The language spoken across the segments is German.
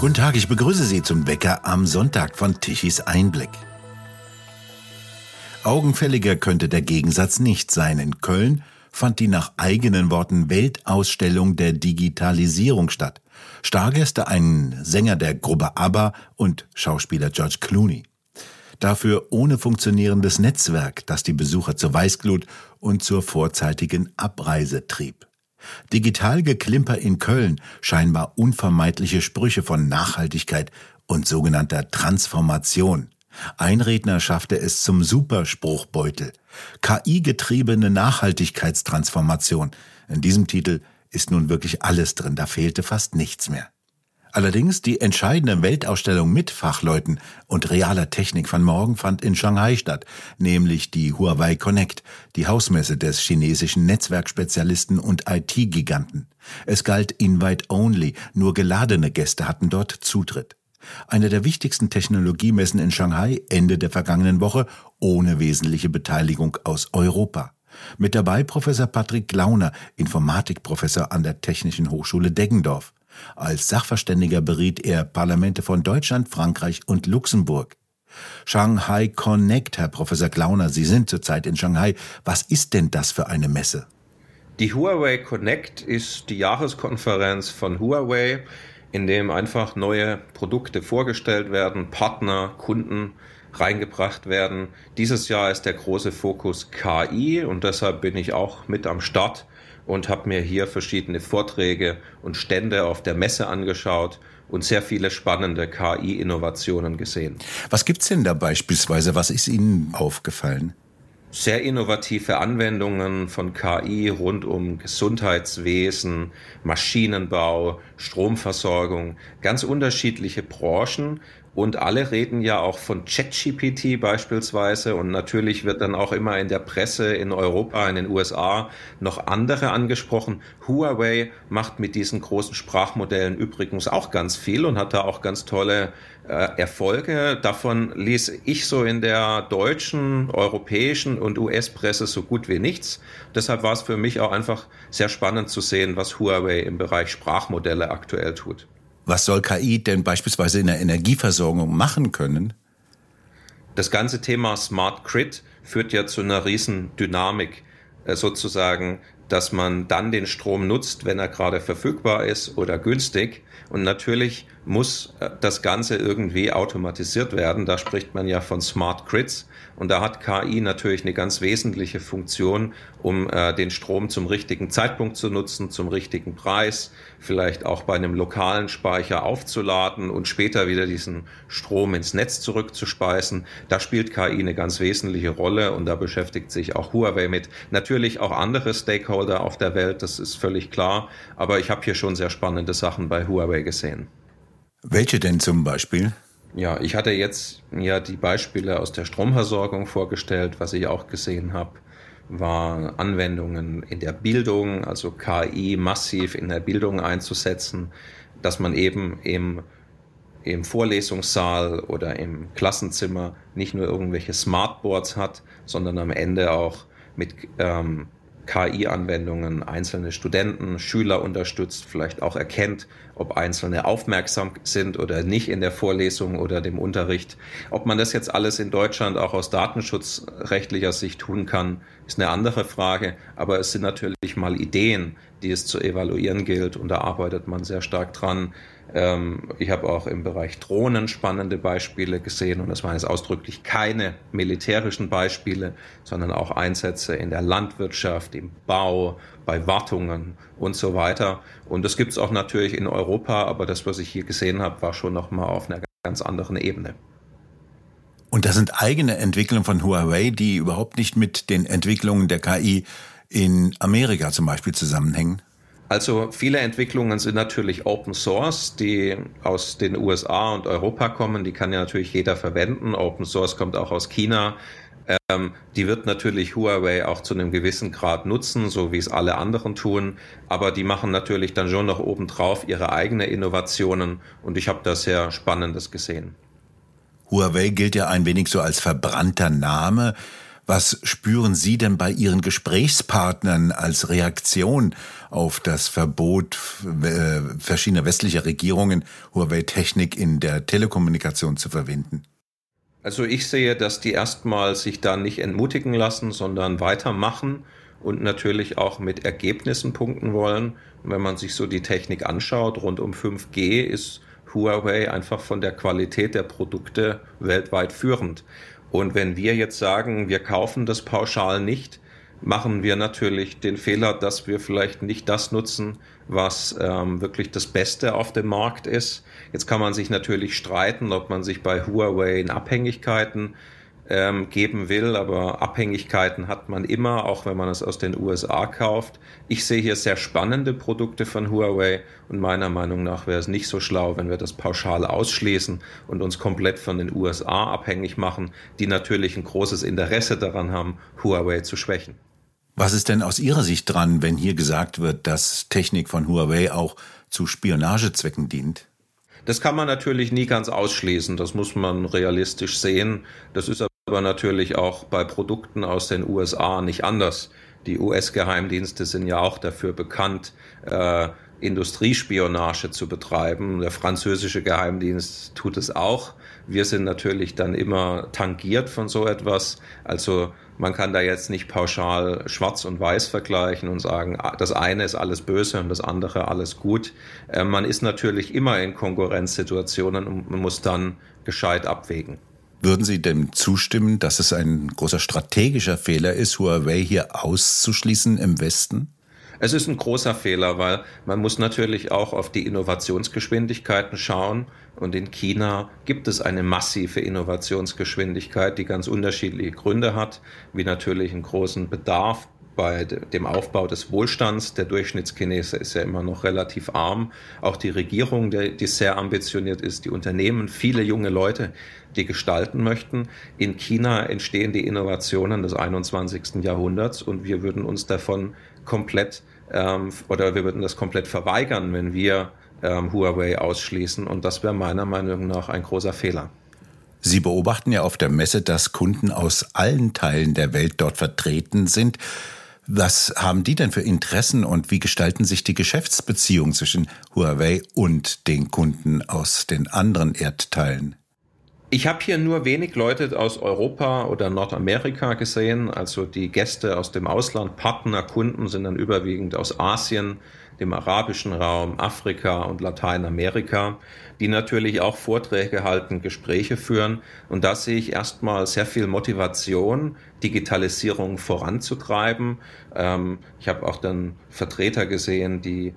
Guten Tag, ich begrüße Sie zum Wecker am Sonntag von Tichys Einblick. Augenfälliger könnte der Gegensatz nicht sein. In Köln fand die nach eigenen Worten Weltausstellung der Digitalisierung statt. Stargäste ein Sänger der Gruppe ABBA und Schauspieler George Clooney. Dafür ohne funktionierendes Netzwerk, das die Besucher zur Weißglut und zur vorzeitigen Abreise trieb. Digital Geklimper in Köln, scheinbar unvermeidliche Sprüche von Nachhaltigkeit und sogenannter Transformation. Ein Redner schaffte es zum Superspruchbeutel. KI-getriebene Nachhaltigkeitstransformation. In diesem Titel ist nun wirklich alles drin, da fehlte fast nichts mehr. Allerdings die entscheidende Weltausstellung mit Fachleuten und realer Technik von morgen fand in Shanghai statt, nämlich die Huawei Connect, die Hausmesse des chinesischen Netzwerkspezialisten und IT-Giganten. Es galt Invite-Only, nur geladene Gäste hatten dort Zutritt. Eine der wichtigsten Technologiemessen in Shanghai Ende der vergangenen Woche ohne wesentliche Beteiligung aus Europa. Mit dabei Professor Patrick Glauner, Informatikprofessor an der Technischen Hochschule Deggendorf. Als Sachverständiger beriet er Parlamente von Deutschland, Frankreich und Luxemburg. Shanghai Connect, Herr Professor Glauner, Sie sind zurzeit in Shanghai. Was ist denn das für eine Messe? Die Huawei Connect ist die Jahreskonferenz von Huawei, in dem einfach neue Produkte vorgestellt werden, Partner, Kunden reingebracht werden. Dieses Jahr ist der große Fokus KI und deshalb bin ich auch mit am Start und habe mir hier verschiedene Vorträge und Stände auf der Messe angeschaut und sehr viele spannende KI-Innovationen gesehen. Was gibt's denn da beispielsweise? Was ist Ihnen aufgefallen? Sehr innovative Anwendungen von KI rund um Gesundheitswesen, Maschinenbau, Stromversorgung, ganz unterschiedliche Branchen. Und alle reden ja auch von ChatGPT beispielsweise und natürlich wird dann auch immer in der Presse in Europa, in den USA noch andere angesprochen. Huawei macht mit diesen großen Sprachmodellen übrigens auch ganz viel und hat da auch ganz tolle Erfolge. Davon lese ich so in der deutschen, europäischen und US-Presse so gut wie nichts. Deshalb war es für mich auch einfach sehr spannend zu sehen, was Huawei im Bereich Sprachmodelle aktuell tut. Was soll KI denn beispielsweise in der Energieversorgung machen können? Das ganze Thema Smart Grid führt ja zu einer riesen Dynamik, sozusagen, dass man dann den Strom nutzt, wenn er gerade verfügbar ist oder günstig. Und natürlich muss das Ganze irgendwie automatisiert werden. Da spricht man ja von Smart Grids. Und da hat KI natürlich eine ganz wesentliche Funktion, um den Strom zum richtigen Zeitpunkt zu nutzen, zum richtigen Preis, vielleicht auch bei einem lokalen Speicher aufzuladen und später wieder diesen Strom ins Netz zurückzuspeisen. Da spielt KI eine ganz wesentliche Rolle und da beschäftigt sich auch Huawei mit. Natürlich auch andere Stakeholder auf der Welt, das ist völlig klar. Aber ich habe hier schon sehr spannende Sachen bei Huawei gesehen. Welche denn zum Beispiel? Ja, ich hatte jetzt ja die Beispiele aus der Stromversorgung vorgestellt. Was ich auch gesehen habe, waren Anwendungen in der Bildung, also KI massiv in der Bildung einzusetzen, dass man eben im Vorlesungssaal oder im Klassenzimmer nicht nur irgendwelche Smartboards hat, sondern am Ende auch mit KI-Anwendungen einzelne Studenten, Schüler unterstützt, vielleicht auch erkennt, ob Einzelne aufmerksam sind oder nicht in der Vorlesung oder dem Unterricht. Ob man das jetzt alles in Deutschland auch aus datenschutzrechtlicher Sicht tun kann, ist eine andere Frage. Aber es sind natürlich mal Ideen, die es zu evaluieren gilt und da arbeitet man sehr stark dran. Ich habe auch im Bereich Drohnen spannende Beispiele gesehen und das waren jetzt ausdrücklich keine militärischen Beispiele, sondern auch Einsätze in der Landwirtschaft, im Bau, bei Wartungen und so weiter. Und das gibt es auch natürlich in Europa, aber das, was ich hier gesehen habe, war schon nochmal auf einer ganz anderen Ebene. Und das sind eigene Entwicklungen von Huawei, die überhaupt nicht mit den Entwicklungen der KI in Amerika zum Beispiel zusammenhängen? Also viele Entwicklungen sind natürlich Open Source, die aus den USA und Europa kommen. Die kann ja natürlich jeder verwenden. Open Source kommt auch aus China. Die wird natürlich Huawei auch zu einem gewissen Grad nutzen, so wie es alle anderen tun. Aber die machen natürlich dann schon noch obendrauf ihre eigenen Innovationen. Und ich habe da sehr Spannendes gesehen. Huawei gilt ja ein wenig so als verbrannter Name. Was spüren Sie denn bei Ihren Gesprächspartnern als Reaktion auf das Verbot verschiedener westlicher Regierungen, Huawei-Technik in der Telekommunikation zu verwenden? Also ich sehe, dass die erstmal sich da nicht entmutigen lassen, sondern weitermachen und natürlich auch mit Ergebnissen punkten wollen. Und wenn man sich so die Technik anschaut, rund um 5G ist Huawei einfach von der Qualität der Produkte weltweit führend. Und wenn wir jetzt sagen, wir kaufen das pauschal nicht, machen wir natürlich den Fehler, dass wir vielleicht nicht das nutzen, was wirklich das Beste auf dem Markt ist. Jetzt kann man sich natürlich streiten, ob man sich bei Huawei in Abhängigkeiten geben will, aber Abhängigkeiten hat man immer, auch wenn man es aus den USA kauft. Ich sehe hier sehr spannende Produkte von Huawei und meiner Meinung nach wäre es nicht so schlau, wenn wir das pauschal ausschließen und uns komplett von den USA abhängig machen, die natürlich ein großes Interesse daran haben, Huawei zu schwächen. Was ist denn aus Ihrer Sicht dran, wenn hier gesagt wird, dass Technik von Huawei auch zu Spionagezwecken dient? Das kann man natürlich nie ganz ausschließen, das muss man realistisch sehen. Das ist aber natürlich auch bei Produkten aus den USA nicht anders. Die US-Geheimdienste sind ja auch dafür bekannt, Industriespionage zu betreiben. Der französische Geheimdienst tut es auch. Wir sind natürlich dann immer tangiert von so etwas. Also man kann da jetzt nicht pauschal schwarz und weiß vergleichen und sagen, das eine ist alles böse und das andere alles gut. Man ist natürlich immer in Konkurrenzsituationen und man muss dann gescheit abwägen. Würden Sie dem zustimmen, dass es ein großer strategischer Fehler ist, Huawei hier auszuschließen im Westen? Es ist ein großer Fehler, weil man muss natürlich auch auf die Innovationsgeschwindigkeiten schauen. Und in China gibt es eine massive Innovationsgeschwindigkeit, die ganz unterschiedliche Gründe hat, wie natürlich einen großen Bedarf bei dem Aufbau des Wohlstands. Der Durchschnittschinese ist ja immer noch relativ arm. Auch die Regierung, die sehr ambitioniert ist, die Unternehmen, viele junge Leute, die gestalten möchten. In China entstehen die Innovationen des 21. Jahrhunderts und wir würden uns davon komplett oder wir würden das komplett verweigern, wenn wir Huawei ausschließen, und das wäre meiner Meinung nach ein großer Fehler. Sie beobachten ja auf der Messe, dass Kunden aus allen Teilen der Welt dort vertreten sind. Was haben die denn für Interessen und wie gestalten sich die Geschäftsbeziehungen zwischen Huawei und den Kunden aus den anderen Erdteilen? Ich habe hier nur wenig Leute aus Europa oder Nordamerika gesehen, also die Gäste aus dem Ausland, Partner, Kunden sind dann überwiegend aus Asien, dem arabischen Raum, Afrika und Lateinamerika, die natürlich auch Vorträge halten, Gespräche führen. Und da sehe ich erstmal sehr viel Motivation, Digitalisierung voranzutreiben. Ich habe auch dann Vertreter gesehen, die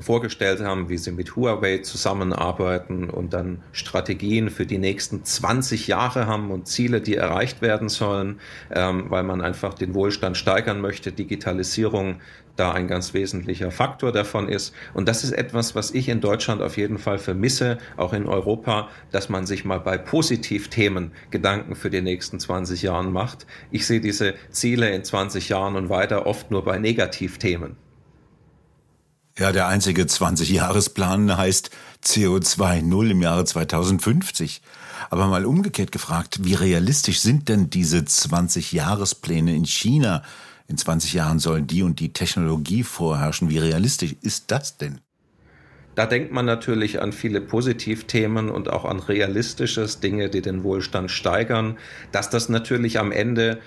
vorgestellt haben, wie sie mit Huawei zusammenarbeiten und dann Strategien für die nächsten 20 Jahre haben und Ziele, die erreicht werden sollen, weil man einfach den Wohlstand steigern möchte, Digitalisierung da ein ganz wesentlicher Faktor davon ist. Und das ist etwas, was ich in Deutschland auf jeden Fall vermisse, auch in Europa, dass man sich mal bei Positivthemen Gedanken für die nächsten 20 Jahre macht. Ich sehe diese Ziele in 20 Jahren und weiter oft nur bei Negativthemen. Ja, der einzige 20-Jahres-Plan heißt CO2-0 im Jahre 2050. Aber mal umgekehrt gefragt, wie realistisch sind denn diese 20-Jahres-Pläne in China? In 20 Jahren sollen die und die Technologie vorherrschen. Wie realistisch ist das denn? Da denkt man natürlich an viele Positivthemen und auch an realistisches, Dinge, die den Wohlstand steigern. Dass das natürlich am Ende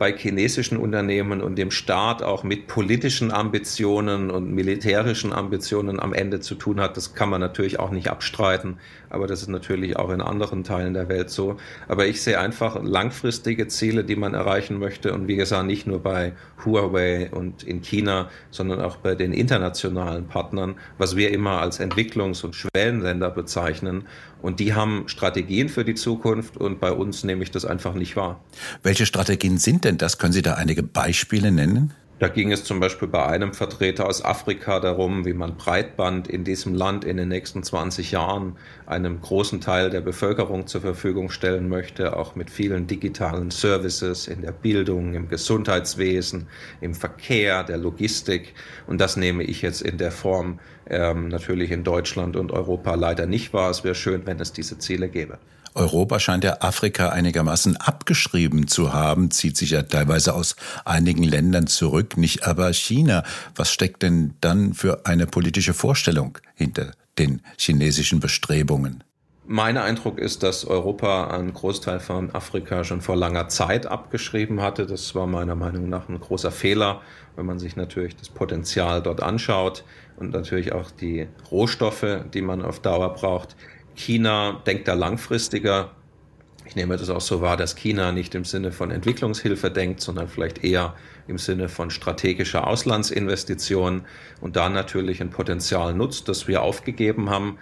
bei chinesischen Unternehmen und dem Staat auch mit politischen Ambitionen und militärischen Ambitionen am Ende zu tun hat, das kann man natürlich auch nicht abstreiten. Aber das ist natürlich auch in anderen Teilen der Welt so. Aber ich sehe einfach langfristige Ziele, die man erreichen möchte. Und wie gesagt, nicht nur bei Huawei und in China, sondern auch bei den internationalen Partnern, was wir immer als Entwicklungs- und Schwellenländer bezeichnen. Und die haben Strategien für die Zukunft und bei uns nehme ich das einfach nicht wahr. Welche Strategien sind denn das? Können Sie da einige Beispiele nennen? Da ging es zum Beispiel bei einem Vertreter aus Afrika darum, wie man Breitband in diesem Land in den nächsten 20 Jahren einem großen Teil der Bevölkerung zur Verfügung stellen möchte, auch mit vielen digitalen Services in der Bildung, im Gesundheitswesen, im Verkehr, der Logistik. Und das nehme ich jetzt in der Form natürlich in Deutschland und Europa leider nicht wahr. Es wäre schön, wenn es diese Ziele gäbe. Europa scheint ja Afrika einigermaßen abgeschrieben zu haben, zieht sich ja teilweise aus einigen Ländern zurück, nicht aber China. Was steckt denn dann für eine politische Vorstellung hinter den chinesischen Bestrebungen? Mein Eindruck ist, dass Europa einen Großteil von Afrika schon vor langer Zeit abgeschrieben hatte. Das war meiner Meinung nach ein großer Fehler, wenn man sich natürlich das Potenzial dort anschaut und natürlich auch die Rohstoffe, die man auf Dauer braucht. China denkt da langfristiger. Ich nehme das auch so wahr, dass China nicht im Sinne von Entwicklungshilfe denkt, sondern vielleicht eher im Sinne von strategischer Auslandsinvestitionen und da natürlich ein Potenzial nutzt, das wir aufgegeben haben,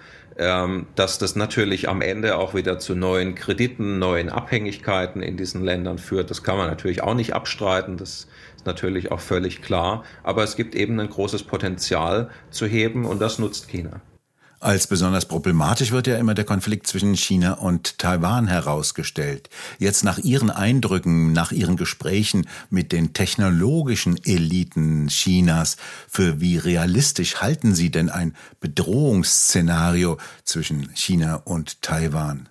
dass das natürlich am Ende auch wieder zu neuen Krediten, neuen Abhängigkeiten in diesen Ländern führt. Das kann man natürlich auch nicht abstreiten, das ist natürlich auch völlig klar. Aber es gibt eben ein großes Potenzial zu heben und das nutzt China. Als besonders problematisch wird ja immer der Konflikt zwischen China und Taiwan herausgestellt. Jetzt nach Ihren Eindrücken, nach Ihren Gesprächen mit den technologischen Eliten Chinas, für wie realistisch halten Sie denn ein Bedrohungsszenario zwischen China und Taiwan?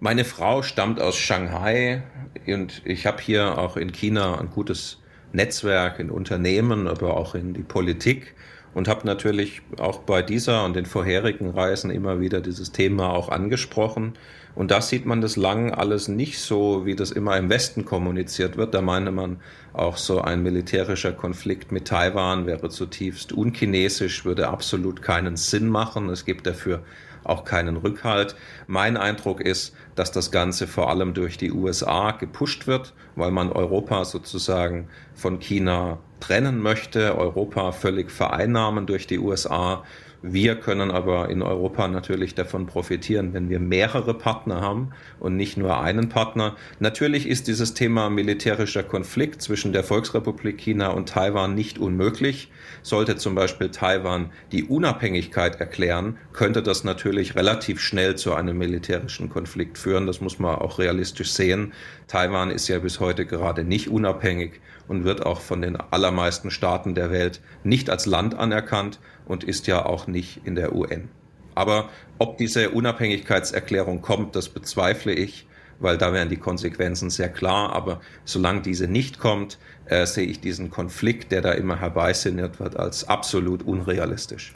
Meine Frau stammt aus Shanghai und ich habe hier auch in China ein gutes Netzwerk in Unternehmen, aber auch in die Politik. Und habe natürlich auch bei dieser und den vorherigen Reisen immer wieder dieses Thema auch angesprochen. Und da sieht man das lang alles nicht so, wie das immer im Westen kommuniziert wird. Da meinte man auch, so ein militärischer Konflikt mit Taiwan wäre zutiefst unchinesisch, würde absolut keinen Sinn machen. Es gibt dafür auch keinen Rückhalt. Mein Eindruck ist, dass das Ganze vor allem durch die USA gepusht wird, weil man Europa sozusagen von China trennen möchte, Europa völlig vereinnahmen durch die USA. Wir können aber in Europa natürlich davon profitieren, wenn wir mehrere Partner haben und nicht nur einen Partner. Natürlich ist dieses Thema militärischer Konflikt zwischen der Volksrepublik China und Taiwan nicht unmöglich. Sollte zum Beispiel Taiwan die Unabhängigkeit erklären, könnte das natürlich relativ schnell zu einem militärischen Konflikt führen. Das muss man auch realistisch sehen. Taiwan ist ja bis heute gerade nicht unabhängig und wird auch von den allermeisten Staaten der Welt nicht als Land anerkannt und ist ja auch nicht in der UN. Aber ob diese Unabhängigkeitserklärung kommt, das bezweifle ich, weil da wären die Konsequenzen sehr klar. Aber solange diese nicht kommt, sehe ich diesen Konflikt, der da immer herbeisiniert wird, als absolut unrealistisch.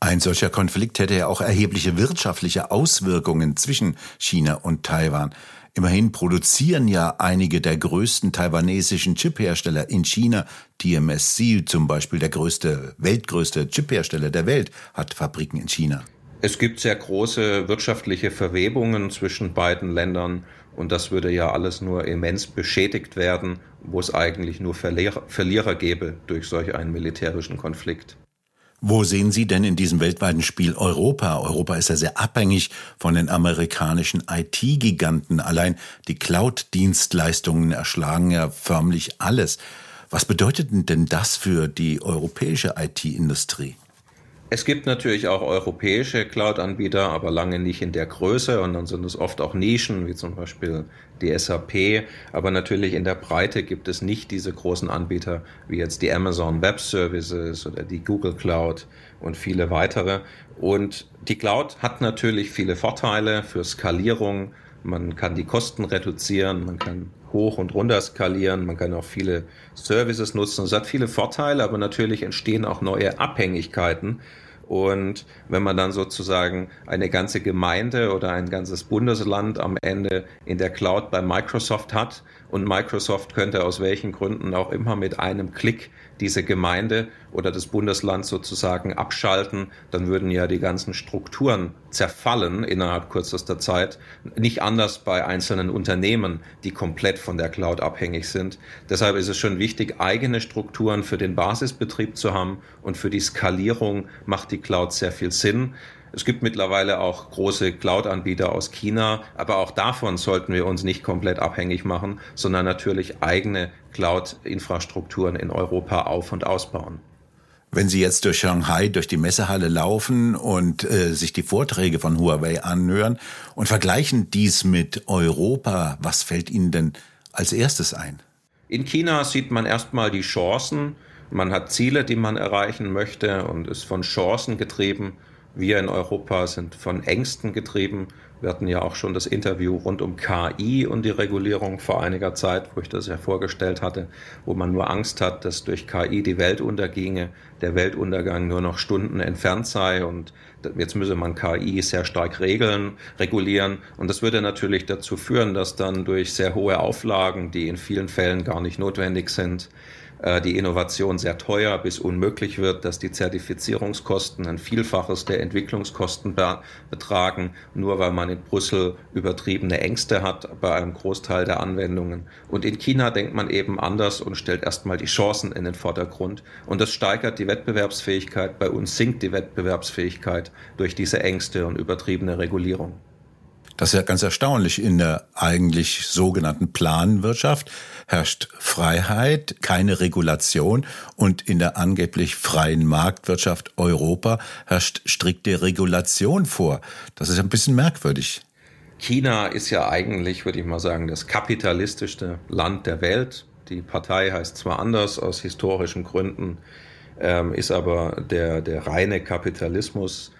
Ein solcher Konflikt hätte ja auch erhebliche wirtschaftliche Auswirkungen zwischen China und Taiwan. Immerhin produzieren ja einige der größten taiwanesischen Chiphersteller in China. TSMC zum Beispiel, der weltgrößte Chiphersteller der Welt, hat Fabriken in China. Es gibt sehr große wirtschaftliche Verwebungen zwischen beiden Ländern und das würde ja alles nur immens beschädigt werden, wo es eigentlich nur Verlierer gäbe durch solch einen militärischen Konflikt. Wo sehen Sie denn in diesem weltweiten Spiel Europa? Europa ist ja sehr abhängig von den amerikanischen IT-Giganten. Allein die Cloud-Dienstleistungen erschlagen ja förmlich alles. Was bedeutet denn das für die europäische IT-Industrie? Es gibt natürlich auch europäische Cloud-Anbieter, aber lange nicht in der Größe und dann sind es oft auch Nischen, wie zum Beispiel die SAP. Aber natürlich in der Breite gibt es nicht diese großen Anbieter wie jetzt die Amazon Web Services oder die Google Cloud und viele weitere. Und die Cloud hat natürlich viele Vorteile für Skalierung. Man kann die Kosten reduzieren, man kann hoch und runter skalieren, man kann auch viele Services nutzen. Es hat viele Vorteile, aber natürlich entstehen auch neue Abhängigkeiten. Und wenn man dann sozusagen eine ganze Gemeinde oder ein ganzes Bundesland am Ende in der Cloud bei Microsoft hat und Microsoft könnte aus welchen Gründen auch immer mit einem Klick diese Gemeinde oder das Bundesland sozusagen abschalten, dann würden ja die ganzen Strukturen zerfallen innerhalb kürzester Zeit. Nicht anders bei einzelnen Unternehmen, die komplett von der Cloud abhängig sind. Deshalb ist es schon wichtig, eigene Strukturen für den Basisbetrieb zu haben und für die Skalierung macht die Cloud sehr viel Sinn. Es gibt mittlerweile auch große Cloud-Anbieter aus China, aber auch davon sollten wir uns nicht komplett abhängig machen, sondern natürlich eigene Cloud-Infrastrukturen in Europa auf- und ausbauen. Wenn Sie jetzt durch Shanghai, durch die Messehalle laufen und sich die Vorträge von Huawei anhören und vergleichen dies mit Europa, was fällt Ihnen denn als erstes ein? In China sieht man erstmal die Chancen. Man hat Ziele, die man erreichen möchte und ist von Chancen getrieben. Wir in Europa sind von Ängsten getrieben. Wir hatten ja auch schon das Interview rund um KI und die Regulierung vor einiger Zeit, wo ich das ja vorgestellt hatte, wo man nur Angst hat, dass durch KI die Welt unterginge, der Weltuntergang nur noch Stunden entfernt sei und jetzt müsse man KI sehr stark regulieren. Und das würde natürlich dazu führen, dass dann durch sehr hohe Auflagen, die in vielen Fällen gar nicht notwendig sind, die Innovation sehr teuer bis unmöglich wird, dass die Zertifizierungskosten ein Vielfaches der Entwicklungskosten betragen, nur weil man in Brüssel übertriebene Ängste hat bei einem Großteil der Anwendungen. Und in China denkt man eben anders und stellt erstmal die Chancen in den Vordergrund. Und das steigert die Wettbewerbsfähigkeit. Bei uns sinkt die Wettbewerbsfähigkeit durch diese Ängste und übertriebene Regulierung. Das ist ja ganz erstaunlich. In der eigentlich sogenannten Planwirtschaft herrscht Freiheit, keine Regulation, und in der angeblich freien Marktwirtschaft Europa herrscht strikte Regulation vor. Das ist ein bisschen merkwürdig. China ist ja eigentlich, würde ich mal sagen, das kapitalistischste Land der Welt. Die Partei heißt zwar anders aus historischen Gründen, ist aber der reine Kapitalismus,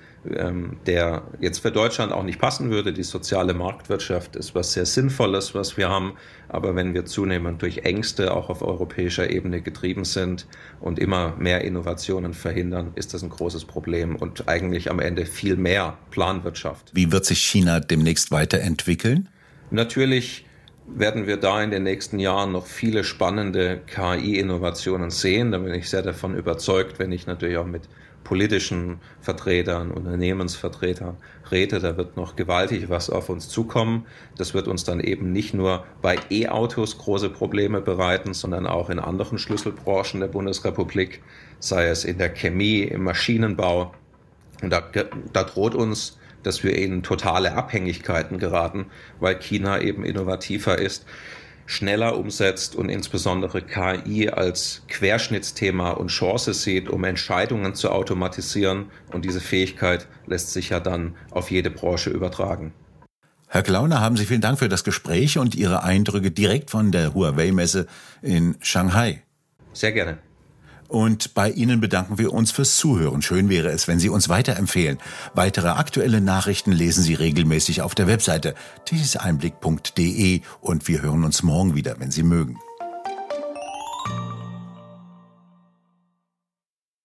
der jetzt für Deutschland auch nicht passen würde. Die soziale Marktwirtschaft ist was sehr Sinnvolles, was wir haben. Aber wenn wir zunehmend durch Ängste auch auf europäischer Ebene getrieben sind und immer mehr Innovationen verhindern, ist das ein großes Problem und eigentlich am Ende viel mehr Planwirtschaft. Wie wird sich China demnächst weiterentwickeln? Natürlich werden wir da in den nächsten Jahren noch viele spannende KI-Innovationen sehen. Da bin ich sehr davon überzeugt, wenn ich natürlich auch mit politischen Vertretern, Unternehmensvertretern rede, da wird noch gewaltig was auf uns zukommen. Das wird uns dann eben nicht nur bei E-Autos große Probleme bereiten, sondern auch in anderen Schlüsselbranchen der Bundesrepublik, sei es in der Chemie, im Maschinenbau. Und da droht uns, dass wir in totale Abhängigkeiten geraten, weil China eben innovativer ist, schneller umsetzt und insbesondere KI als Querschnittsthema und Chance sieht, um Entscheidungen zu automatisieren. Und diese Fähigkeit lässt sich ja dann auf jede Branche übertragen. Herr Glauner, haben Sie vielen Dank für das Gespräch und Ihre Eindrücke direkt von der Huawei-Messe in Shanghai. Sehr gerne. Und bei Ihnen bedanken wir uns fürs Zuhören. Schön wäre es, wenn Sie uns weiterempfehlen. Weitere aktuelle Nachrichten lesen Sie regelmäßig auf der Webseite tichyseinblick.de und wir hören uns morgen wieder, wenn Sie mögen.